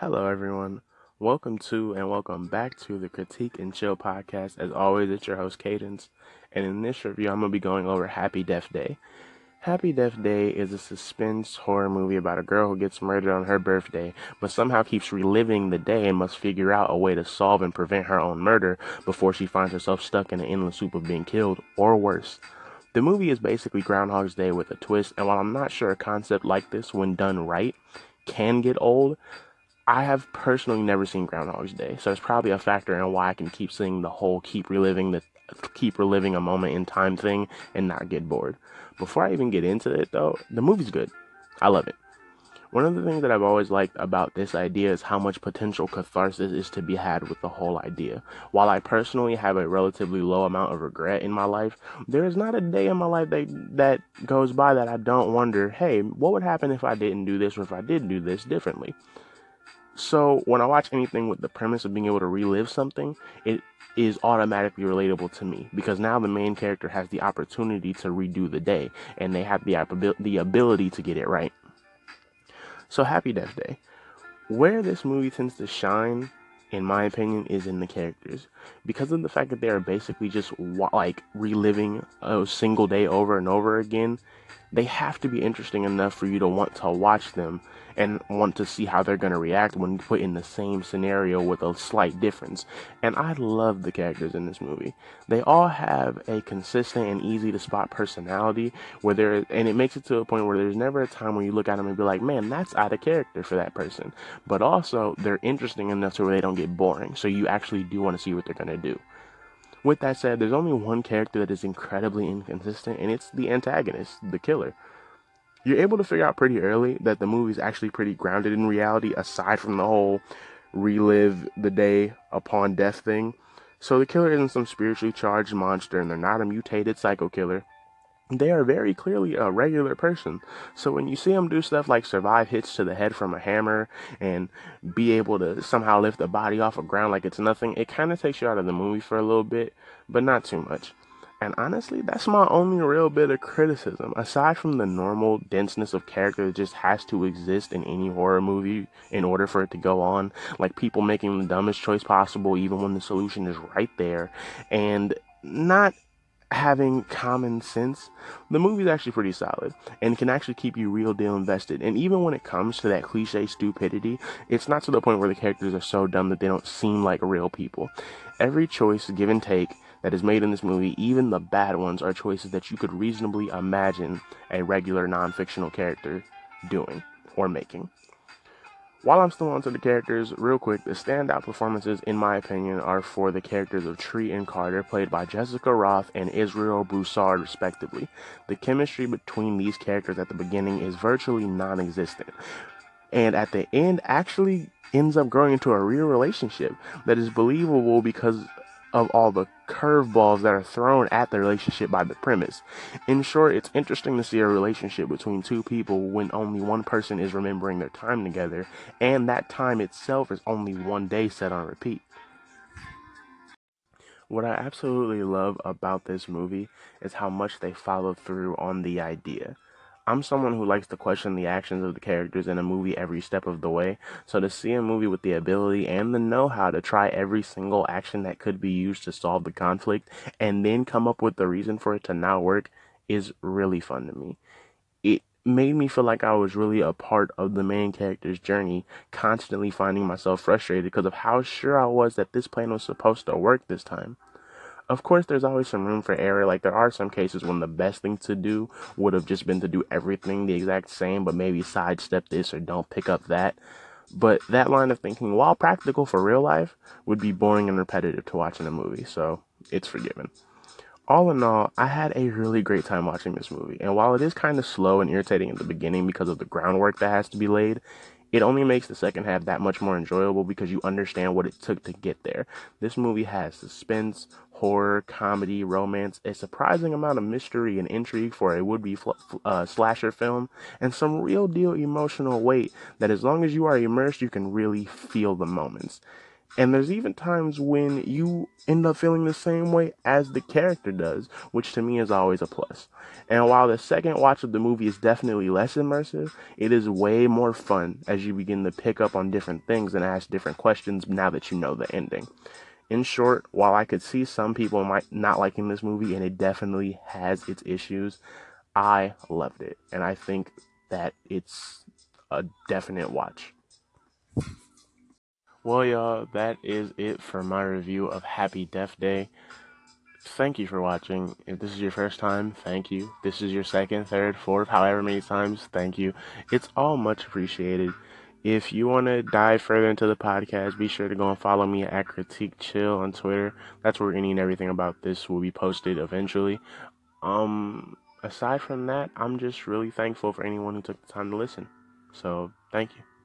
Hello everyone, welcome to and welcome back to the Critique and Chill podcast. As always, it's your host Cadence, and in this review I'm going to be going over Happy Death Day. Happy Death Day is a suspense horror movie about a girl who gets murdered on her birthday, but somehow keeps reliving the day and must figure out a way to solve and prevent her own murder before she finds herself stuck in an endless loop of being killed, or worse. The movie is basically Groundhog's Day with a twist, and while I'm not sure a concept like this, when done right, can get old, I have personally never seen Groundhog's Day, so it's probably a factor in why I can keep seeing the whole keep reliving a moment in time thing and not get bored. Before I even get into it though, the movie's good. I love it. One of the things that I've always liked about this idea is how much potential catharsis is to be had with the whole idea. While I personally have a relatively low amount of regret in my life, there is not a day in my life that goes by that I don't wonder, hey, what would happen if I didn't do this, or if I did do this differently? So when I watch anything with the premise of being able to relive something, it is automatically relatable to me, because now the main character has the opportunity to redo the day, and they have the ability to get it right. So Happy Death Day. Where this movie tends to shine, in my opinion, is in the characters. Because of the fact that they are basically just reliving a single day over and over again, they have to be interesting enough for you to want to watch them and want to see how they're going to react when put in the same scenario with a slight difference. And I love the characters in this movie. They all have a consistent and easy to spot personality, and it makes it to a point where there's never a time where you look at them and be like, man, that's out of character for that person. But also, they're interesting enough to where they don't get boring, so you actually do want to see what they're going to do. With that said, there's only one character that is incredibly inconsistent, and it's the antagonist, the killer. You're able to figure out pretty early that the movie's actually pretty grounded in reality, aside from the whole relive the day upon death thing. So the killer isn't some spiritually charged monster, and they're not a mutated psycho killer. They are very clearly a regular person. So when you see them do stuff like survive hits to the head from a hammer and be able to somehow lift the body off the ground like it's nothing, it kind of takes you out of the movie for a little bit, but not too much. And honestly, that's my only real bit of criticism. Aside from the normal denseness of character that just has to exist in any horror movie in order for it to go on, like people making the dumbest choice possible even when the solution is right there, and not having common sense, the movie is actually pretty solid and can actually keep you real deal invested. And even when it comes to that cliche stupidity, it's not to the point where the characters are so dumb that they don't seem like real people. Every choice, give and take, that is made in this movie, even the bad ones, are choices that you could reasonably imagine a regular non-fictional character doing or making. While I'm still onto the characters, real quick, the standout performances, in my opinion, are for the characters of Tree and Carter, played by Jessica Roth and Israel Broussard, respectively. The chemistry between these characters at the beginning is virtually non-existent, and at the end actually ends up growing into a real relationship that is believable because of all the curveballs that are thrown at the relationship by the premise. In short, it's interesting to see a relationship between two people when only one person is remembering their time together, and that time itself is only one day set on repeat. What I absolutely love about this movie is how much they follow through on the idea. I'm someone who likes to question the actions of the characters in a movie every step of the way, so to see a movie with the ability and the know-how to try every single action that could be used to solve the conflict and then come up with the reason for it to not work is really fun to me. It made me feel like I was really a part of the main character's journey, constantly finding myself frustrated because of how sure I was that this plan was supposed to work this time. Of course, there's always some room for error. Like, there are some cases when the best thing to do would have just been to do everything the exact same, but maybe sidestep this or don't pick up that. But that line of thinking, while practical for real life, would be boring and repetitive to watch in a movie, so it's forgiven. All in all, I had a really great time watching this movie, and while it is kind of slow and irritating at the beginning because of the groundwork that has to be laid, it only makes the second half that much more enjoyable because you understand what it took to get there. This movie has suspense, horror, comedy, romance, a surprising amount of mystery and intrigue for a would-be slasher film, and some real-deal emotional weight that, as long as you are immersed, you can really feel the moments. And there's even times when you end up feeling the same way as the character does, which to me is always a plus. And while the second watch of the movie is definitely less immersive, it is way more fun as you begin to pick up on different things and ask different questions now that you know the ending. In short, while I could see some people might not liking this movie, and it definitely has its issues, I loved it. And I think that it's a definite watch. Well, y'all, that is it for my review of Happy Death Day. Thank you for watching. If this is your first time, thank you. This is your second, third, fourth, however many times, thank you. It's all much appreciated. If you want to dive further into the podcast, be sure to go and follow me at Critique Chill on Twitter. That's where any and everything about this will be posted eventually. Aside from that, I'm just really thankful for anyone who took the time to listen. So, thank you.